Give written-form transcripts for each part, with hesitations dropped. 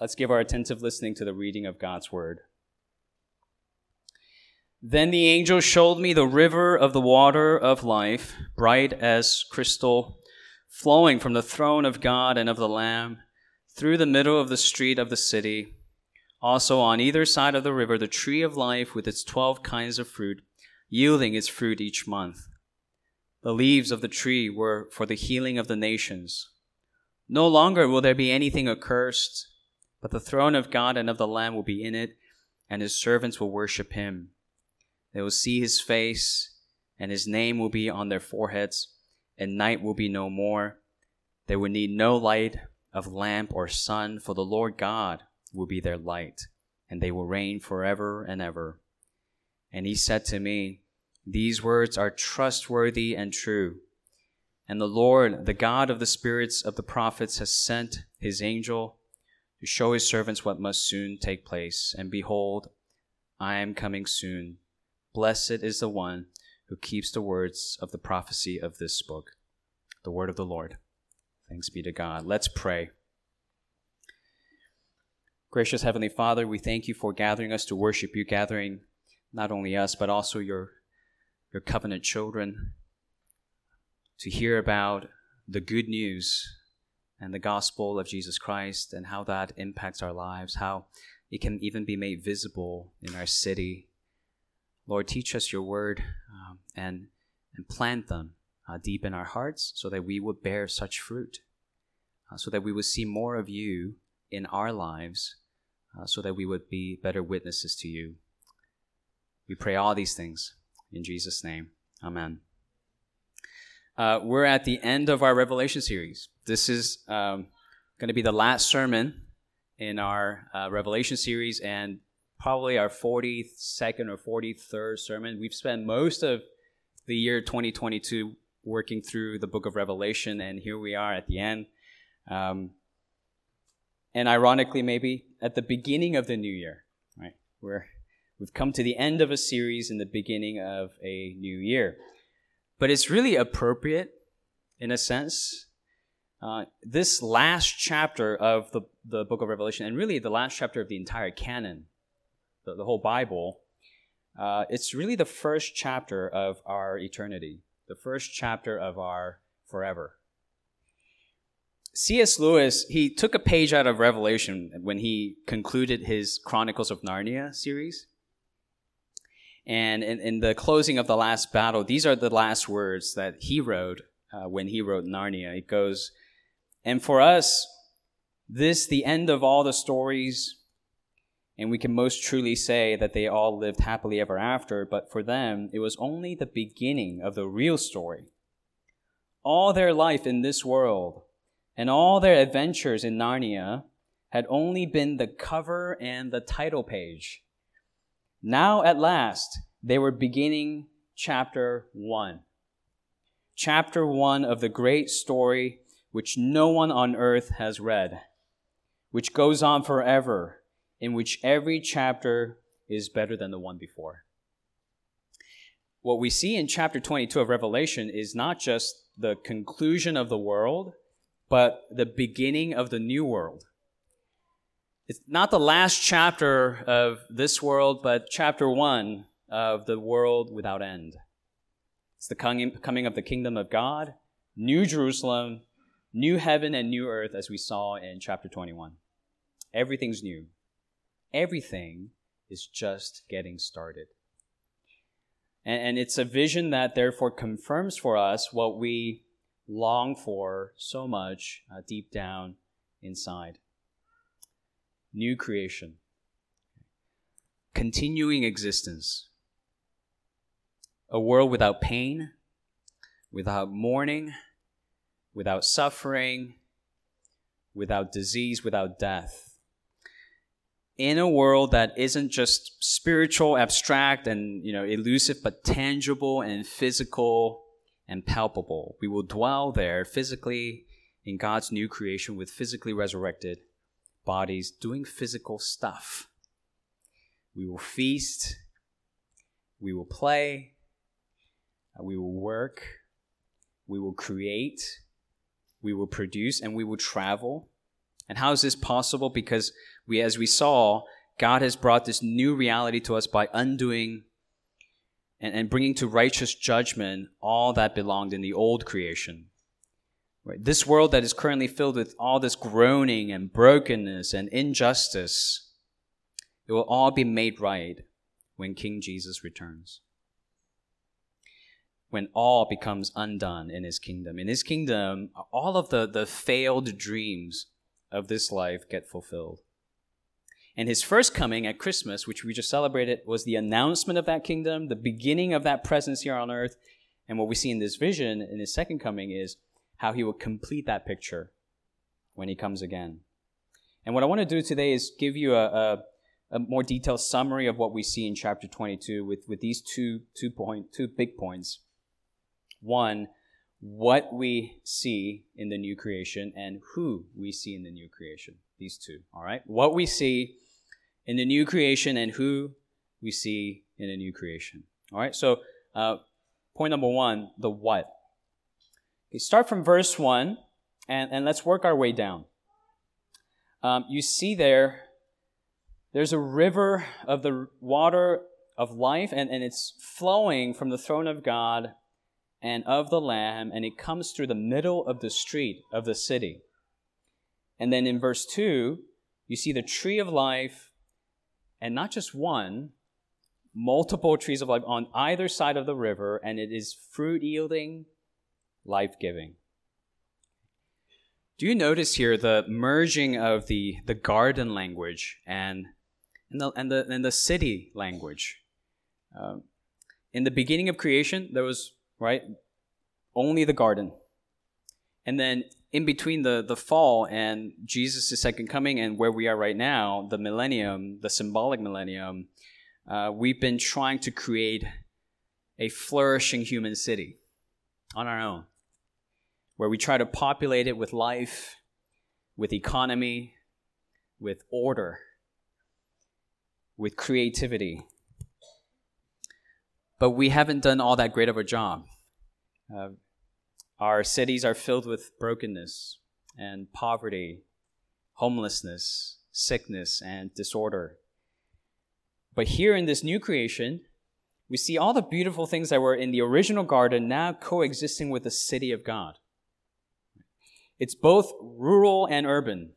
Let's give our attentive listening to the reading of God's word. Then the angel showed me the river of the water of life, bright as crystal, flowing from the throne of God and of the Lamb, through the middle of the street of the city. Also on either side of the river, the tree of life with its 12 kinds of fruit, yielding its fruit each month. The leaves of the tree were for the healing of the nations. No longer will there be anything accursed, but the throne of God and of the Lamb will be in it, and his servants will worship him. They will see his face, and his name will be on their foreheads, and night will be no more. They will need no light of lamp or sun, for the Lord God will be their light, and they will reign forever and ever. And he said to me, these words are trustworthy and true. And the Lord, the God of the spirits of the prophets, has sent his angel to show his servants what must soon take place. And behold, I am coming soon. Blessed is the one who keeps the words of the prophecy of this book. The word of the Lord. Thanks be to God. Let's pray. Gracious Heavenly Father, we thank you for gathering us to worship you, gathering not only us, but also your covenant children to hear about the good news and the gospel of Jesus Christ and how that impacts our lives, how it can even be made visible in our city. Lord, teach us your word and plant them deep in our hearts so that we would bear such fruit, so that we would see more of you in our lives, so that we would be better witnesses to you. We pray all these things in Jesus' name. Amen. We're at the end of our Revelation series. This is going to be the last sermon in our Revelation series, and probably our 42nd or 43rd sermon. We've spent most of the year 2022 working through the book of Revelation, and here we are at the end. And ironically, maybe at the beginning of the new year, right? We've come to the end of a series and the beginning of a new year. But it's really appropriate, in a sense. This last chapter of the book of Revelation, and really the last chapter of the entire canon, the whole Bible, it's really the first chapter of our eternity, the first chapter of our forever. C.S. Lewis, he took a page out of Revelation when he concluded his Chronicles of Narnia series. And in the closing of The Last Battle, these are the last words that he wrote when he wrote Narnia. It goes, and for us, this, the end of all the stories, and we can most truly say that they all lived happily ever after, but for them, it was only the beginning of the real story. All their life in this world and all their adventures in Narnia had only been the cover and the title page. Now, at last, they were beginning chapter one. Chapter one of the great story which no one on earth has read, which goes on forever, in which every chapter is better than the one before. What we see in chapter 22 of Revelation is not just the conclusion of the world, but the beginning of the new world. It's not the last chapter of this world, but chapter 1 of the world without end. It's the coming of the kingdom of God, New Jerusalem, new heaven and new earth, as we saw in chapter 21. Everything's new. Everything is just getting started. And it's a vision that therefore confirms for us what we long for so much deep down inside. New creation. Continuing existence. A world without pain, without mourning, without suffering, without disease, without death. In a world that isn't just spiritual, abstract, and elusive, but tangible and physical and palpable. We will dwell there physically in God's new creation with physically resurrected bodies doing physical stuff. We will feast. We will play. We will work. We will create. We will produce, and we will travel. And how is this possible? Because we, as we saw, God has brought this new reality to us by undoing and bringing to righteous judgment all that belonged in the old creation. Right? This world that is currently filled with all this groaning and brokenness and injustice, it will all be made right when King Jesus returns, when all becomes undone in his kingdom. In his kingdom, all of the failed dreams of this life get fulfilled. And his first coming at Christmas, which we just celebrated, was the announcement of that kingdom, the beginning of that presence here on earth. And what we see in this vision in his second coming is how he will complete that picture when he comes again. And what I want to do today is give you a more detailed summary of what we see in chapter 22 with these two big points. One, what we see in the new creation and who we see in the new creation. These two, all right? What we see in the new creation and who we see in the new creation. All right, so point number one, the what. Okay, start from verse 1, and let's work our way down. You see there's a river of the water of life, and it's flowing from the throne of God and of the Lamb, and it comes through the middle of the street of the city. And then in verse 2, you see the tree of life, and not just one, multiple trees of life on either side of the river, and it is fruit-yielding, life-giving. Do you notice here the merging of the garden language and the city language? In the beginning of creation, there was, right, only the garden. And then in between the fall and Jesus' second coming and where we are right now, the millennium, the symbolic millennium, we've been trying to create a flourishing human city on our own, where we try to populate it with life, with economy, with order, with creativity. But we haven't done all that great of a job. Our cities are filled with brokenness and poverty, homelessness, sickness, and disorder. But here in this new creation, we see all the beautiful things that were in the original garden now coexisting with the city of God. It's both rural and urban.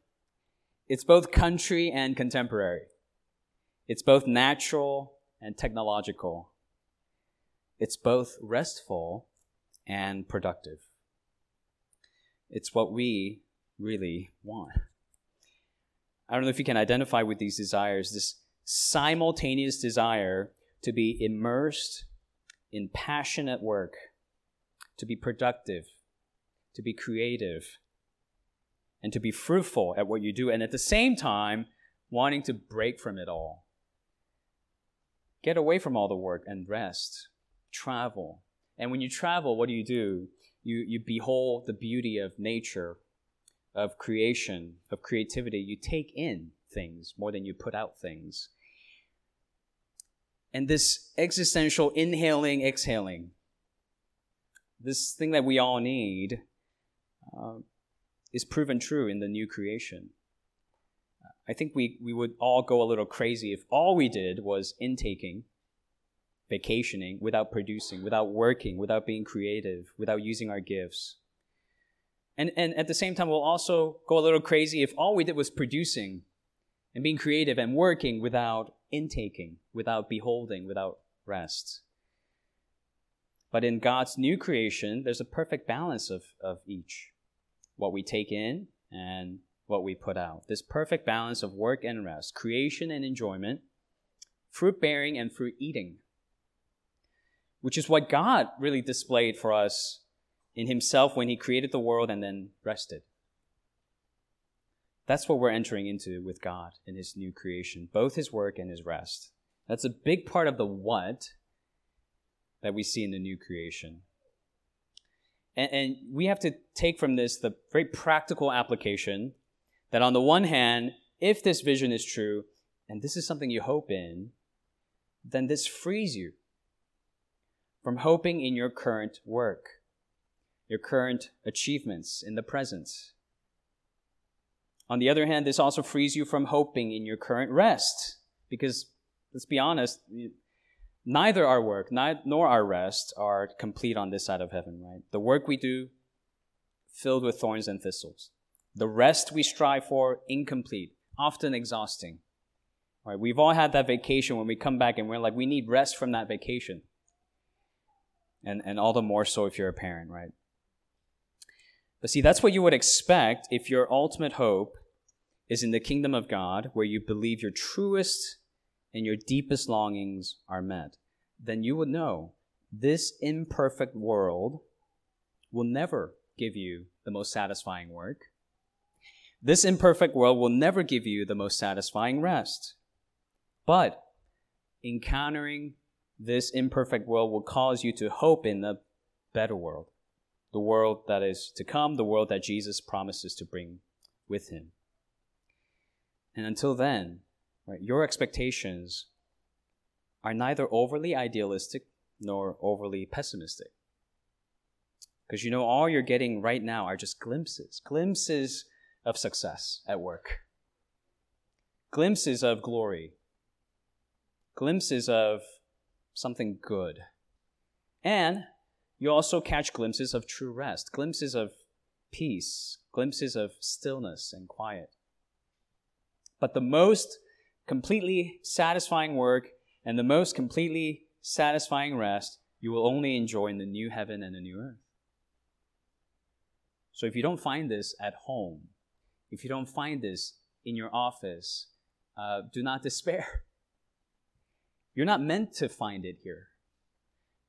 It's both country and contemporary. It's both natural and technological. It's both restful and productive. It's what we really want. I don't know if you can identify with these desires, this simultaneous desire to be immersed in passionate work, to be productive, to be creative, and to be fruitful at what you do, and at the same time, wanting to break from it all. Get away from all the work and rest. Travel. And when you travel, what do? You behold the beauty of nature, of creation, of creativity. You take in things more than you put out things. And this existential inhaling, exhaling, this thing that we all need, is proven true in the new creation. I think we would all go a little crazy if all we did was intaking, vacationing, without producing, without working, without being creative, without using our gifts. And at the same time, we'll also go a little crazy if all we did was producing and being creative and working without intaking, without beholding, without rest. But in God's new creation, there's a perfect balance of each. What we take in and what we put out. This perfect balance of work and rest, creation and enjoyment, fruit-bearing and fruit-eating, which is what God really displayed for us in himself when he created the world and then rested. That's what we're entering into with God in his new creation, both his work and his rest. That's a big part of the what that we see in the new creation. And we have to take from this the very practical application that on the one hand, if this vision is true, and this is something you hope in, then this frees you from hoping in your current work, your current achievements in the present. On the other hand, this also frees you from hoping in your current rest, because let's be honest, neither our work nor our rest are complete on this side of heaven, right? The work we do, filled with thorns and thistles. The rest we strive for, incomplete, often exhausting. Right? We've all had that vacation when we come back and we're like, we need rest from that vacation. And all the more so if you're a parent, right? But see, that's what you would expect if your ultimate hope is in the kingdom of God, where you believe your truest and your deepest longings are met. Then you would know this imperfect world will never give you the most satisfying work. This imperfect world will never give you the most satisfying rest. But encountering this imperfect world will cause you to hope in the better world. The world that is to come, the world that Jesus promises to bring with him. And until then, right, your expectations are neither overly idealistic nor overly pessimistic. Because you know, all you're getting right now are just glimpses of success at work, glimpses of glory, glimpses of something good. And you also catch glimpses of true rest, glimpses of peace, glimpses of stillness and quiet. But the most completely satisfying work and the most completely satisfying rest you will only enjoy in the new heaven and the new earth. So if you don't find this at home, if you don't find this in your office, do not despair. You're not meant to find it here.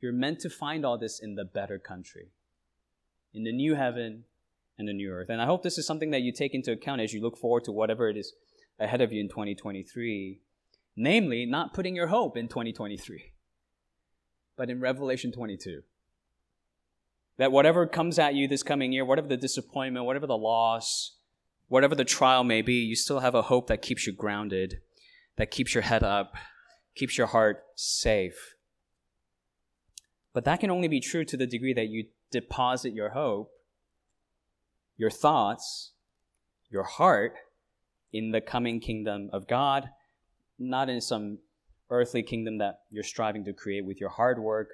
You're meant to find all this in the better country, in the new heaven and the new earth. And I hope this is something that you take into account as you look forward to whatever it is ahead of you in 2023, namely not putting your hope in 2023, but in Revelation 22. That whatever comes at you this coming year, whatever the disappointment, whatever the loss, whatever the trial may be, you still have a hope that keeps you grounded, that keeps your head up, keeps your heart safe. But that can only be true to the degree that you deposit your hope, your thoughts, your heart in the coming kingdom of God, not in some earthly kingdom that you're striving to create with your hard work,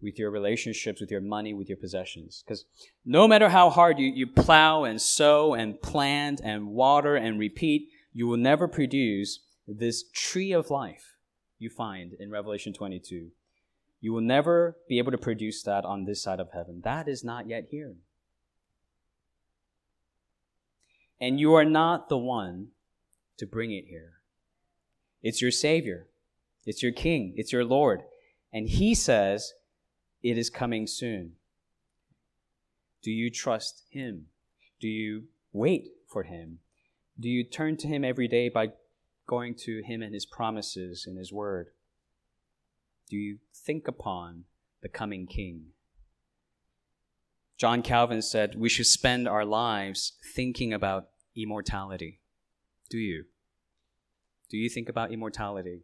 with your relationships, with your money, with your possessions. Because no matter how hard you plow and sow and plant and water and repeat, you will never produce this tree of life you find in Revelation 22. You will never be able to produce that on this side of heaven. That is not yet here. And you are not the one to bring it here. It's your Savior. It's your King. It's your Lord. And He says, it is coming soon. Do you trust Him? Do you wait for Him? Do you turn to Him every day by going to Him and His promises and His word? Do you think upon the coming King? John Calvin said, we should spend our lives thinking about immortality. Do you? Do you think about immortality?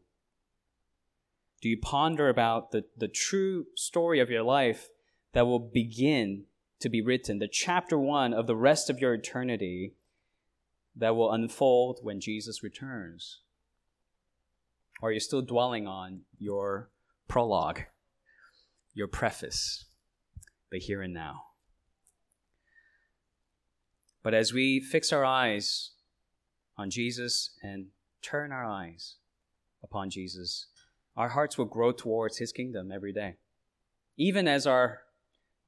Do you ponder about the true story of your life that will begin to be written, the chapter 1 of the rest of your eternity that will unfold when Jesus returns? Or are you still dwelling on your prologue, your preface, the here and now? But as we fix our eyes on Jesus and turn our eyes upon Jesus, our hearts will grow towards His kingdom every day, even as our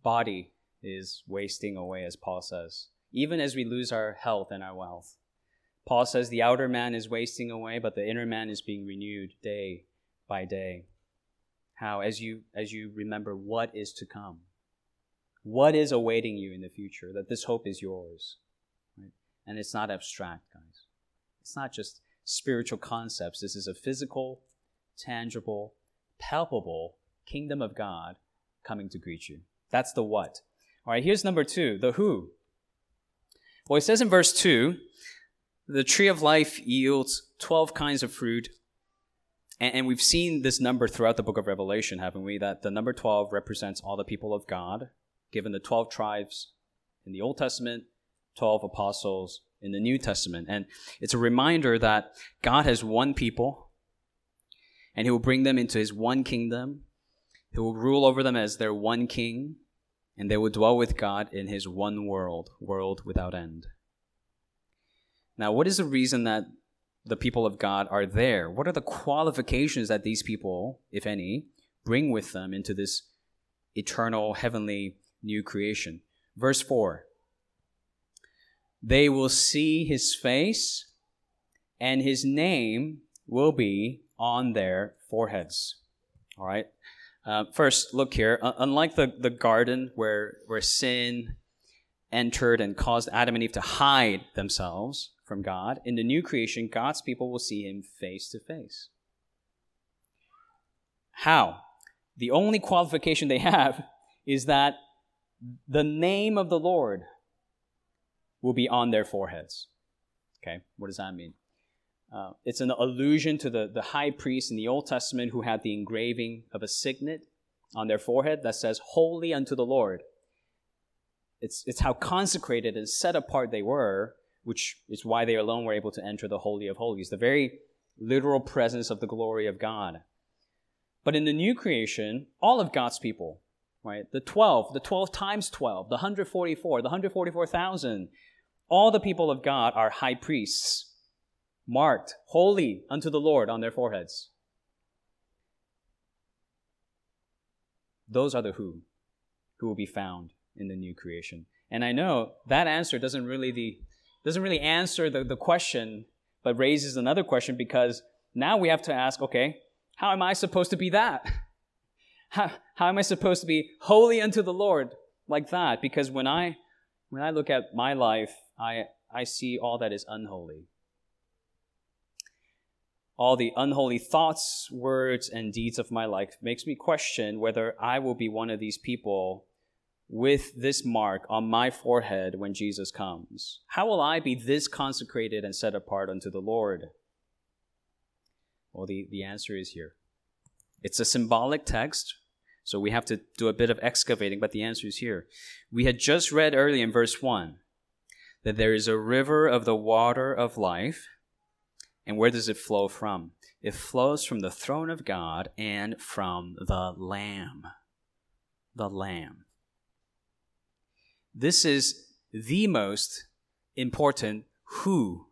body is wasting away, as Paul says, even as we lose our health and our wealth. Paul says the outer man is wasting away, but the inner man is being renewed day by day. How? As you remember what is to come, what is awaiting you in the future, that this hope is yours. Right? And it's not abstract, guys. It's not just spiritual concepts. This is a physical, tangible, palpable kingdom of God coming to greet you. That's the what. All right, here's number 2, the who. Well, it says in verse 2, the tree of life yields 12 kinds of fruit. And we've seen this number throughout the book of Revelation, haven't we? That the number 12 represents all the people of God, given the 12 tribes in the Old Testament, 12 apostles in the New Testament. And it's a reminder that God has one people, and he will bring them into his one kingdom. He will rule over them as their one king, and they will dwell with God in his one world, world without end. Now, what is the reason that the people of God are there? What are the qualifications that these people, if any, bring with them into this eternal, heavenly new creation? Verse 4, they will see his face, and his name will be on their foreheads. All right? First, look here. Unlike the garden where sin entered and caused Adam and Eve to hide themselves from God, in the new creation, God's people will see him face to face. How? The only qualification they have is that the name of the Lord will be on their foreheads. Okay, what does that mean? It's an allusion to the high priest in the Old Testament who had the engraving of a signet on their forehead that says, "Holy unto the Lord." It's how consecrated and set apart they were, which is why they alone were able to enter the Holy of Holies, the very literal presence of the glory of God. But in the new creation, all of God's people, right? The 12 times 12, the 144, the 144,000, all the people of God are high priests, marked holy unto the Lord on their foreheads. Those are the who will be found in the new creation. And I know that answer doesn't really answer the question, but raises another question, because now we have to ask, okay, how am I supposed to be that? How am I supposed to be holy unto the Lord like that? Because when I look at my life, I see all that is unholy. All the unholy thoughts, words, and deeds of my life makes me question whether I will be one of these people with this mark on my forehead when Jesus comes. How will I be this consecrated and set apart unto the Lord? Well, the answer is here. It's a symbolic text, so we have to do a bit of excavating, but the answer is here. We had just read earlier in verse 1 that there is a river of the water of life. And where does it flow from? It flows from the throne of God and from the Lamb. The Lamb. This is the most important who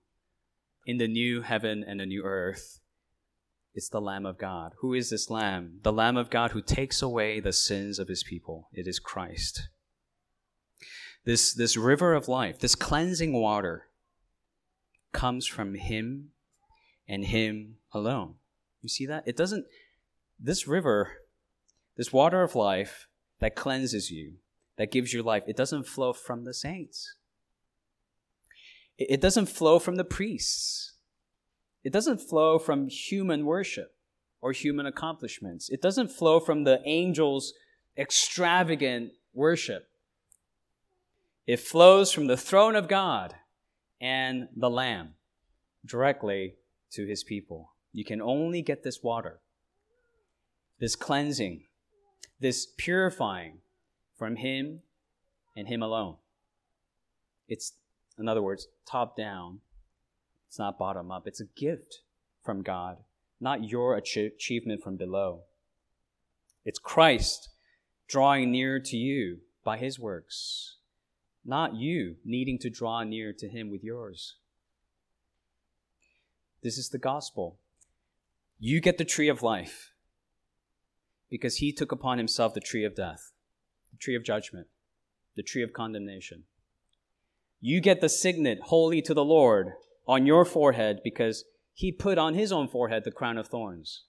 in the new heaven and the new earth. It's the Lamb of God. Who is this Lamb? The Lamb of God who takes away the sins of his people. It is Christ. This river of life, this cleansing water, comes from him and him alone. You see that? It doesn't, this river, this water of life that cleanses you, that gives you life, it doesn't flow from the saints. It doesn't flow from the priests. It doesn't flow from human worship or human accomplishments. It doesn't flow from the angels' extravagant worship. It flows from the throne of God and the Lamb directly to his people. You can only get this water, this cleansing, this purifying from him and him alone. It's, in other words, top down. It's not bottom up. It's a gift from God, not your achievement from below. It's Christ drawing near to you by his works, not you needing to draw near to him with yours. This is the gospel. You get the tree of life because he took upon himself the tree of death, the tree of judgment, the tree of condemnation. You get the signet, holy to the Lord, on your forehead because he put on his own forehead the crown of thorns.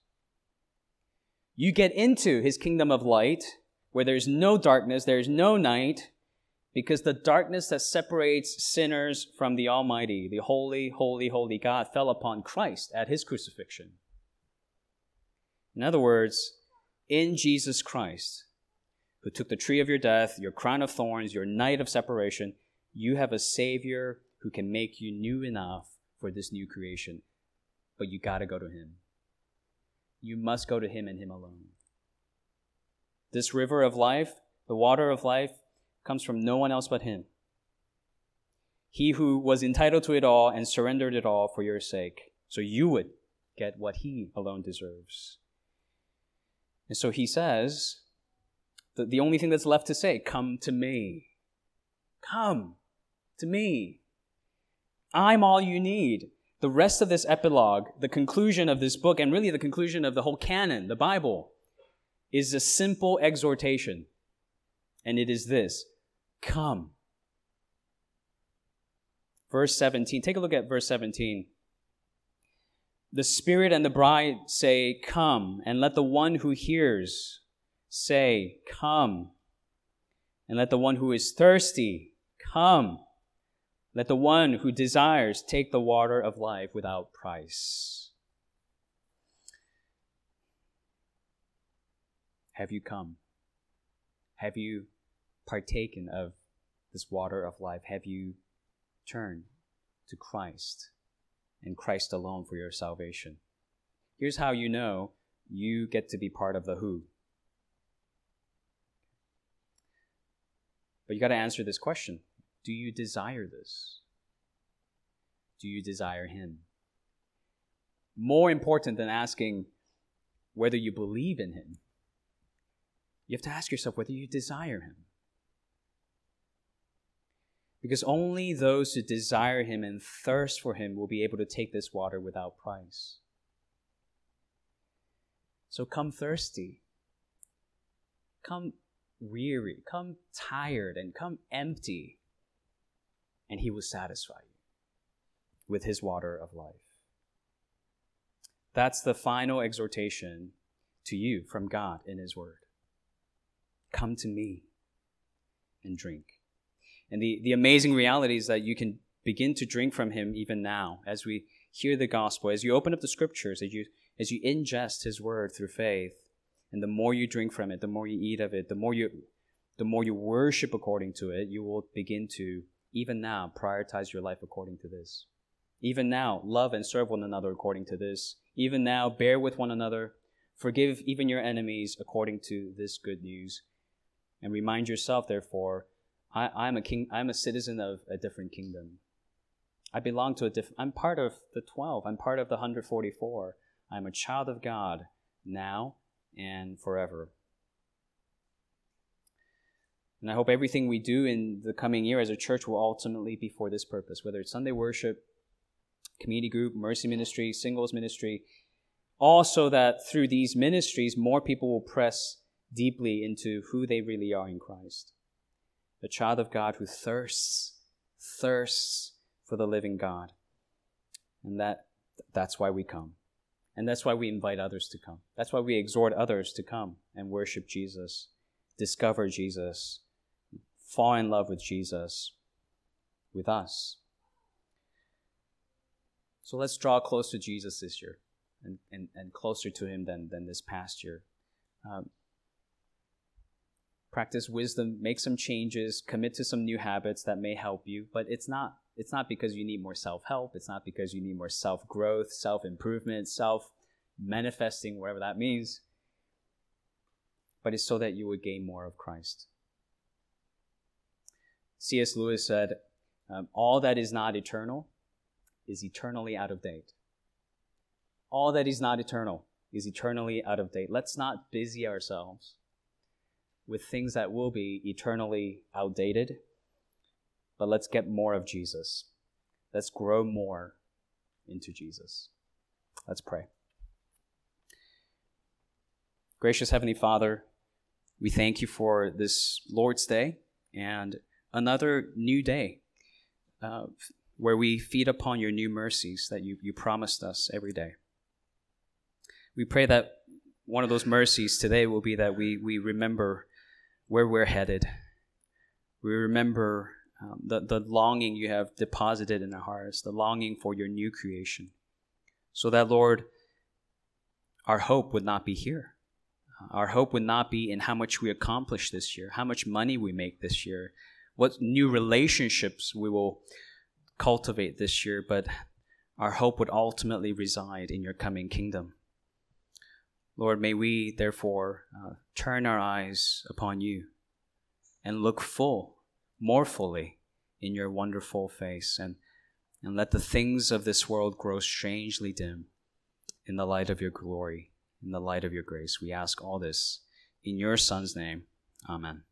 You get into his kingdom of light where there's no darkness, there's no night, because the darkness that separates sinners from the Almighty, the holy, holy, holy God, fell upon Christ at his crucifixion. In other words, in Jesus Christ, who took the tree of your death, your crown of thorns, your night of separation, you have a Savior who can make you new enough for this new creation. But you got to go to him. You must go to him and him alone. This river of life, the water of life, comes from no one else but him. he who was entitled to it all and surrendered it all for your sake, so you would get what he alone deserves. And so he says, the only thing that's left to say, come to me. Come to me. I'm all you need. The rest of this epilogue, the conclusion of this book, and really the conclusion of the whole canon, the Bible, is a simple exhortation. And it is this, come. Verse 17, take a look at verse 17. The Spirit and the bride say, come, and let the one who hears say, come. And let the one who is thirsty, come. Let the one who desires take the water of life without price. Have you come? Have you partaken of this water of life? Have you turned to Christ and Christ alone for your salvation? Here's how you know you get to be part of the who. But you got to answer this question. Do you desire this? Do you desire him? More important than asking whether you believe in him, you have to ask yourself whether you desire him. Because only those who desire him and thirst for him will be able to take this water without price. So come thirsty. Come weary. Come tired and come empty. And he will satisfy you with his water of life. That's the final exhortation to you from God in his word. Come to me and drink. And the amazing reality is that you can begin to drink from him even now as we hear the gospel, as you open up the scriptures, as you ingest his word through faith. And the more you drink from it, the more you eat of it, the more you worship according to it, you will begin to, even now, prioritize your life according to this. Even now, love and serve one another according to this. Even now, bear with one another. Forgive even your enemies according to this good news. And remind yourself, therefore, I'm a citizen of a different kingdom. I belong to a different... I'm part of the 12. I'm part of the 144. I'm a child of God now and forever. And I hope everything we do in the coming year as a church will ultimately be for this purpose, whether it's Sunday worship, community group, mercy ministry, singles ministry, all so that through these ministries, more people will press deeply into who they really are in Christ. The child of God who thirsts for the living God. And that's why we come. And that's why we invite others to come. That's why we exhort others to come and worship Jesus, discover Jesus, fall in love with Jesus, with us. So let's draw close to Jesus this year and closer to him than this past year. Practice wisdom, make some changes, commit to some new habits that may help you, but it's not because you need more self-help, it's not because you need more self-growth, self-improvement, self-manifesting, whatever that means, but it's so that you would gain more of Christ. C.S. Lewis said, all that is not eternal is eternally out of date. All that is not eternal is eternally out of date. Let's not busy ourselves with things that will be eternally outdated, but let's get more of Jesus. Let's grow more into Jesus. Let's pray. Gracious Heavenly Father, we thank you for this Lord's Day and another new day where we feed upon your new mercies that you promised us every day. We pray that one of those mercies today will be that we remember where we're headed. We remember the longing you have deposited in our hearts, the longing for your new creation, so that, Lord, our hope would not be here. Our hope would not be in how much we accomplish this year, how much money we make this year, what new relationships we will cultivate this year, but our hope would ultimately reside in your coming kingdom. Lord, may we therefore turn our eyes upon you and look more fully in your wonderful face, and let the things of this world grow strangely dim in the light of your glory, in the light of your grace. We ask all this in your Son's name. Amen.